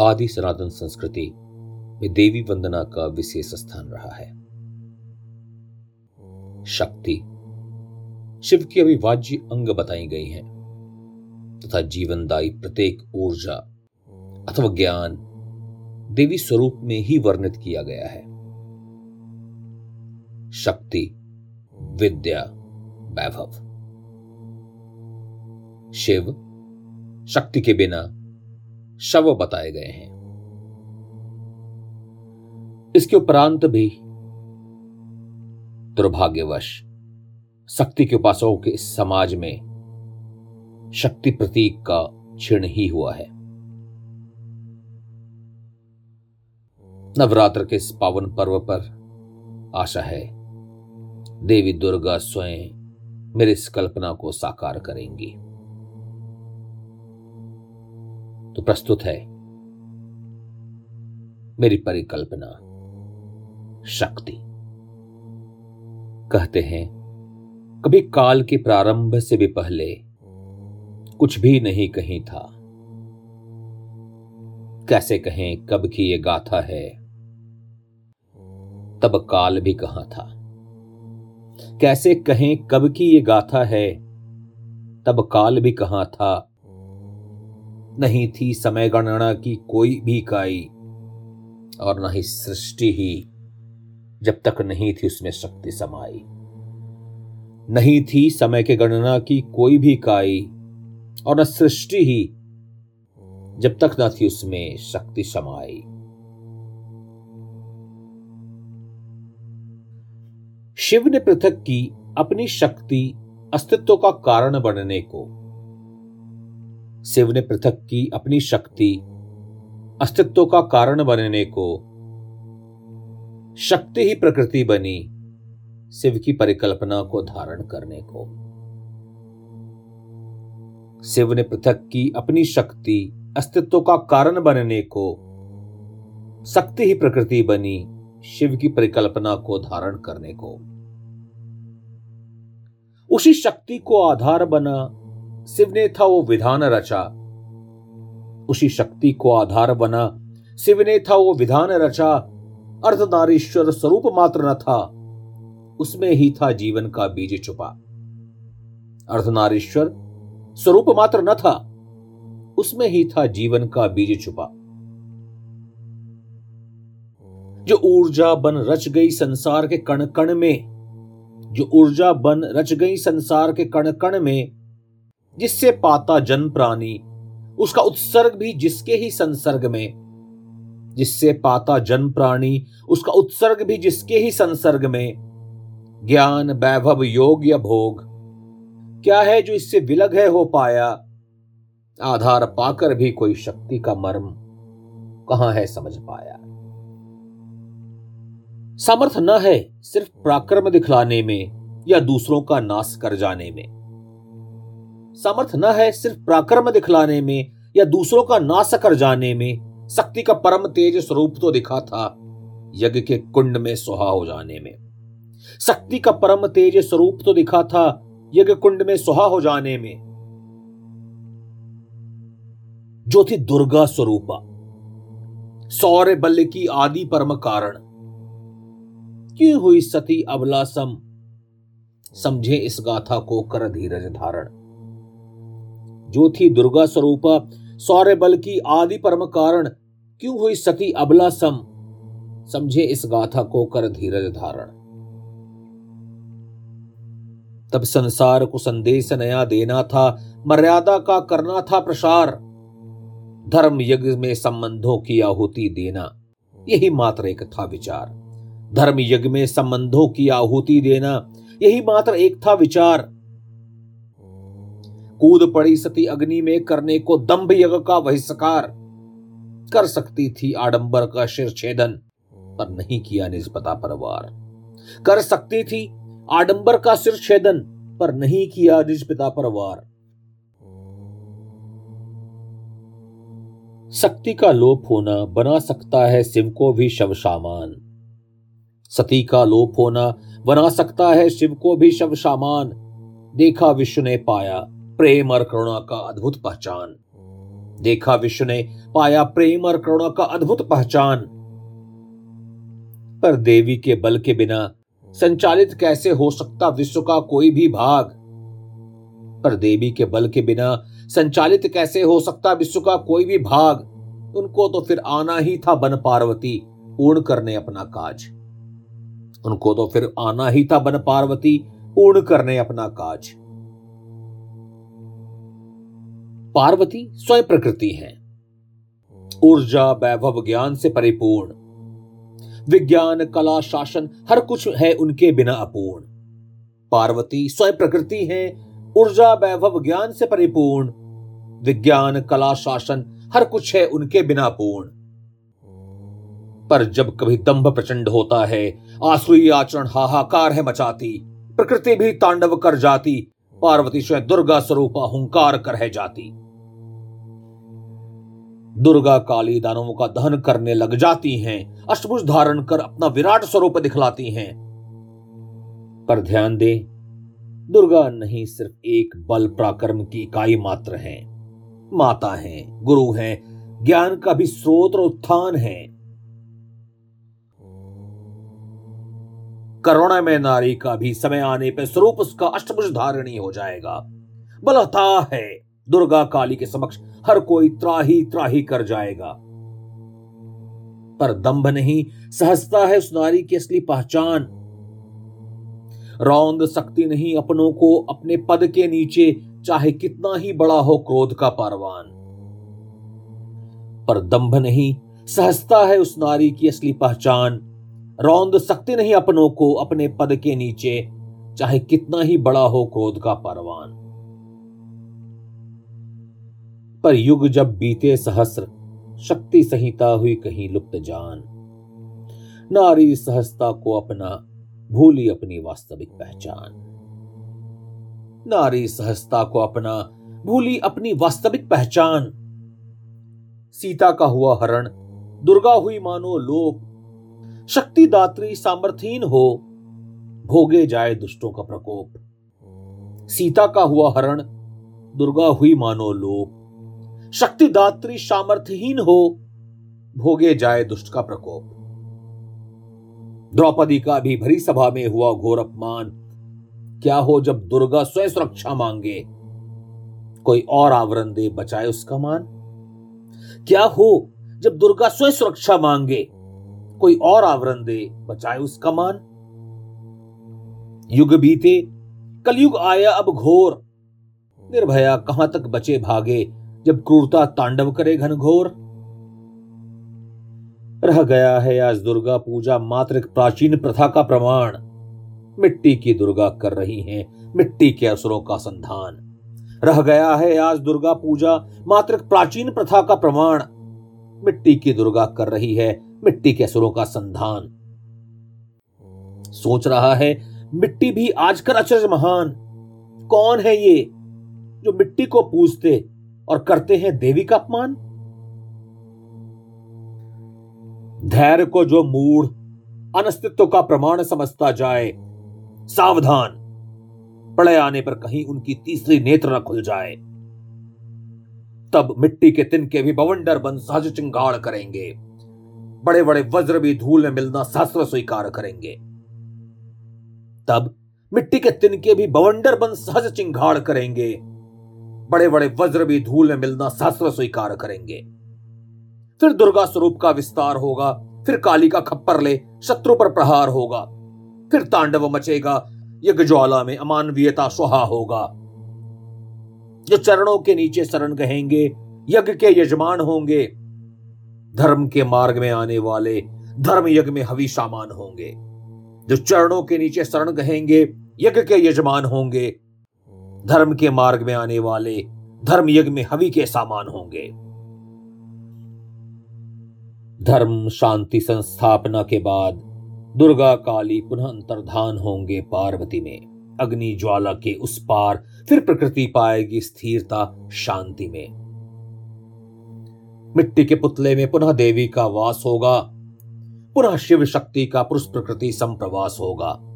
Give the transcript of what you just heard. आदि सनातन संस्कृति में देवी वंदना का विशेष स्थान रहा है। शक्ति शिव की अविभाज्य अंग बताई गई हैं तथा जीवनदायी प्रत्येक ऊर्जा अथवा ज्ञान देवी स्वरूप में ही वर्णित किया गया है। शक्ति, विद्या, वैभव। शिव शक्ति के बिना शव बताए गए हैं। इसके उपरांत भी दुर्भाग्यवश शक्ति के उपासकों के इस समाज में शक्ति प्रतीक का क्षीण ही हुआ है। नवरात्र के इस पावन पर्व पर आशा है देवी दुर्गा स्वयं मेरी इस कल्पना को साकार करेंगी। तो प्रस्तुत है मेरी परिकल्पना शक्ति। कहते हैं कभी काल के प्रारंभ से भी पहले कुछ भी नहीं कहीं था, कैसे कहें कब की ये गाथा है, तब काल भी कहां था, कैसे कहें कब की ये गाथा है, तब काल भी कहां था, नहीं थी समय गणना की कोई भी इकाई और न ही सृष्टि ही, जब तक नहीं थी उसमें शक्ति समाई, नहीं थी समय के गणना की कोई भी इकाई और न सृष्टि ही, जब तक न थी उसमें शक्ति समाई। शिव ने पृथक की अपनी शक्ति अस्तित्व का कारण बनने को, शिव ने पृथक की अपनी शक्ति अस्तित्व का कारण बनने को, शक्ति ही प्रकृति बनी शिव की परिकल्पना को धारण करने को। शिव ने पृथक की अपनी शक्ति अस्तित्व का कारण बनने को, शक्ति ही प्रकृति बनी शिव की परिकल्पना को धारण करने को। उसी शक्ति को आधार बना शिव ने था वो विधान रचा, उसी शक्ति को आधार बना शिव ने था वो विधान रचा। अर्धनारीश्वर स्वरूप मात्र न था, उसमें ही था जीवन का बीज छुपा। अर्धनारीश्वर स्वरूप मात्र न था, उसमें ही था जीवन का बीज छुपा। जो ऊर्जा बन रच गई संसार के कण कण में, जो ऊर्जा बन रच गई संसार के कण कण में, जिससे पाता जन्म प्राणी उसका उत्सर्ग भी जिसके ही संसर्ग में, जिससे पाता जन्म प्राणी उसका उत्सर्ग भी जिसके ही संसर्ग में। ज्ञान, वैभव, योग या भोग क्या है जो इससे विलग है हो पाया। आधार पाकर भी कोई शक्ति का मर्म कहां है समझ पाया। सामर्थ न है सिर्फ पराक्रम दिखलाने में या दूसरों का नाश कर जाने में। सामर्थ न है सिर्फ पराक्रम दिखलाने में या दूसरों का नाश कर जाने में। शक्ति का परम तेज स्वरूप तो दिखा था यज्ञ के कुंड में सुहा हो जाने में। शक्ति का परम तेज स्वरूप तो दिखा था यज्ञ कुंड में सुहा हो जाने में। जो थी दुर्गा स्वरूपा, सौर्य बल की आदि परम कारण। क्यों हुई सती अबला सम, समझे इस गाथा को कर धीरज धारण। जो थी दुर्गा स्वरूपा, सौर्य बल की आदि परम कारण। क्यों हुई सती अबला सम, समझे इस गाथा को कर धीरज धारण। तब संसार को संदेश नया देना था, मर्यादा का करना था प्रसार, धर्म यज्ञ में संबंधों की आहुति देना, यही मात्र एक था विचार। धर्म यज्ञ में संबंधों की आहुति देना, यही मात्र एक था विचार। कूद पड़ी सती अग्नि में करने को दंभ यज्ञ का बहिष्कार। कर सकती थी आडंबर का शिर छेदन, पर नहीं किया निस्पता परवार। कर सकती थी आडंबर का सिर छेदन, पर नहीं किया निज पिता पर वार। शक्ति का लोप होना बना सकता है शिव को भी शव सामान। सती का लोप होना बना सकता है शिव को भी शव सामान। देखा विश्व ने पाया प्रेम और करुणा का अद्भुत पहचान। देखा विश्व ने, पाया प्रेम और करुणा का अद्भुत पहचान। पर देवी के बल के बिना संचालित कैसे हो सकता विश्व का कोई भी भाग? पर देवी के बल के बिना संचालित कैसे हो सकता विश्व का कोई भी भाग? उनको तो फिर आना ही था बन पार्वती पूर्ण करने अपना काज। उनको तो फिर आना ही था बन पार्वती पूर्ण करने अपना काज। पार्वती स्वयं प्रकृति है, ऊर्जा वैभव ज्ञान से परिपूर्ण। विज्ञान कला शासन हर कुछ है उनके बिना अपूर्ण। पार्वती स्वयं प्रकृति है, ऊर्जा वैभव ज्ञान से परिपूर्ण। विज्ञान कला शासन हर कुछ है उनके बिना पूर्ण। पर जब कभी दंभ प्रचंड होता है, आसुरी आचरण हाहाकार है मचाती, प्रकृति भी तांडव कर जाती। पार्वती स्वयं दुर्गा स्वरूपा हुंकार कर है जाती। दुर्गा काली दानवों का दहन करने लग जाती हैं, अष्टभुज धारण कर अपना विराट स्वरूप दिखलाती हैं। पर ध्यान दें, दुर्गा नहीं सिर्फ एक बल पराक्रम की इकाई मात्र हैं, माता हैं, गुरु हैं, ज्ञान का भी स्रोत और उत्थान है। करुणा में नारी का भी समय आने पर स्वरूप उसका अष्टभुज धारणी हो जाएगा। बलहता है, दुर्गा काली के समक्ष हर कोई त्राही त्राही कर जाएगा। पर दंभ नहीं, सहजता है उस नारी की असली पहचान। रौंद सकती नहीं अपनों को अपने पद के नीचे, चाहे कितना ही बड़ा हो क्रोध का पारवान। पर दंभ नहीं, सहजता है उस नारी की असली पहचान। रौंद सकती नहीं अपनों को अपने पद के नीचे, चाहे कितना ही बड़ा हो क्रोध का परवान। पर युग जब बीते सहस्र, शक्ति संहिता हुई कहीं लुप्त जान। नारी सहजता को अपना भूली अपनी वास्तविक पहचान। नारी सहजता को अपना भूली अपनी वास्तविक पहचान। सीता का हुआ हरण, दुर्गा हुई मानो लोप। शक्ति दात्री सामर्थहीन हो, भोगे जाए दुष्टों का प्रकोप। सीता का हुआ हरण, दुर्गा हुई मानो लोप। शक्ति दात्री सामर्थहीन हो, भोगे जाए दुष्ट का प्रकोप। द्रौपदी का भी भरी सभा में हुआ घोर अपमान। क्या हो जब दुर्गा स्वयं सुरक्षा मांगे, कोई और आवरण दे बचाए उसका मान। क्या हो जब दुर्गा स्वयं सुरक्षा मांगे, कोई और आवरण दे बचाए उसका मान। युग बीते, कलयुग आया अब घोर। निर्भया कहां तक बचे भागे, जब क्रूरता तांडव करे घनघोर। रह गया है आज दुर्गा पूजा मात्र एक प्राचीन प्रथा का प्रमाण। मिट्टी की दुर्गा कर रही हैं मिट्टी के असुरों का संधान। रह गया है आज दुर्गा पूजा मात्र एक प्राचीन प्रथा का प्रमाण। मिट्टी की दुर्गा कर रही है मिट्टी के असुरों का संधान। सोच रहा है मिट्टी भी आजकल अचरज महान। कौन है ये जो मिट्टी को पूजते और करते हैं देवी का अपमान? धैर्य को जो मूढ़ अनस्तित्व का प्रमाण समझता जाए, सावधान, प्रलय आने पर कहीं उनकी तीसरी नेत्र न खुल जाए। तब मिट्टी के तिनके भी बवंडर बन सहज चिंगाड़ करेंगे। बड़े बड़े वज्र भी धूल में मिलना सहस्र स्वीकार करेंगे। तब मिट्टी के तिनके भी बवंडर बन सहज चिंगाड़ करेंगे। बड़े बड़े वज्र भी धूल में मिलना सहस्र स्वीकार करेंगे। फिर दुर्गा स्वरूप का विस्तार होगा, फिर काली का खप्पर ले शत्रु पर प्रहार होगा। फिर तांडव मचेगा, यज्ञ ज्वाला में अमानवीयता स्वाहा होगा। जो चरणों के नीचे शरण गहेंगे, यज्ञ के यजमान होंगे। धर्म के मार्ग में आने वाले धर्म यज्ञ में हवी सामान होंगे। जो चरणों के नीचे शरण गहेंगे, यज्ञ के यजमान होंगे। धर्म के मार्ग में आने वाले धर्म यज्ञ में हवी के सामान होंगे। धर्म शांति संस्थापना के बाद दुर्गा काली पुनः अंतर्धान होंगे पार्वती में, अग्नि ज्वाला के उस पार। फिर प्रकृति पाएगी स्थिरता शांति में। मिट्टी के पुतले में पुनः देवी का वास होगा। पुनः शिव शक्ति का पुरुष प्रकृति संप्रवास होगा।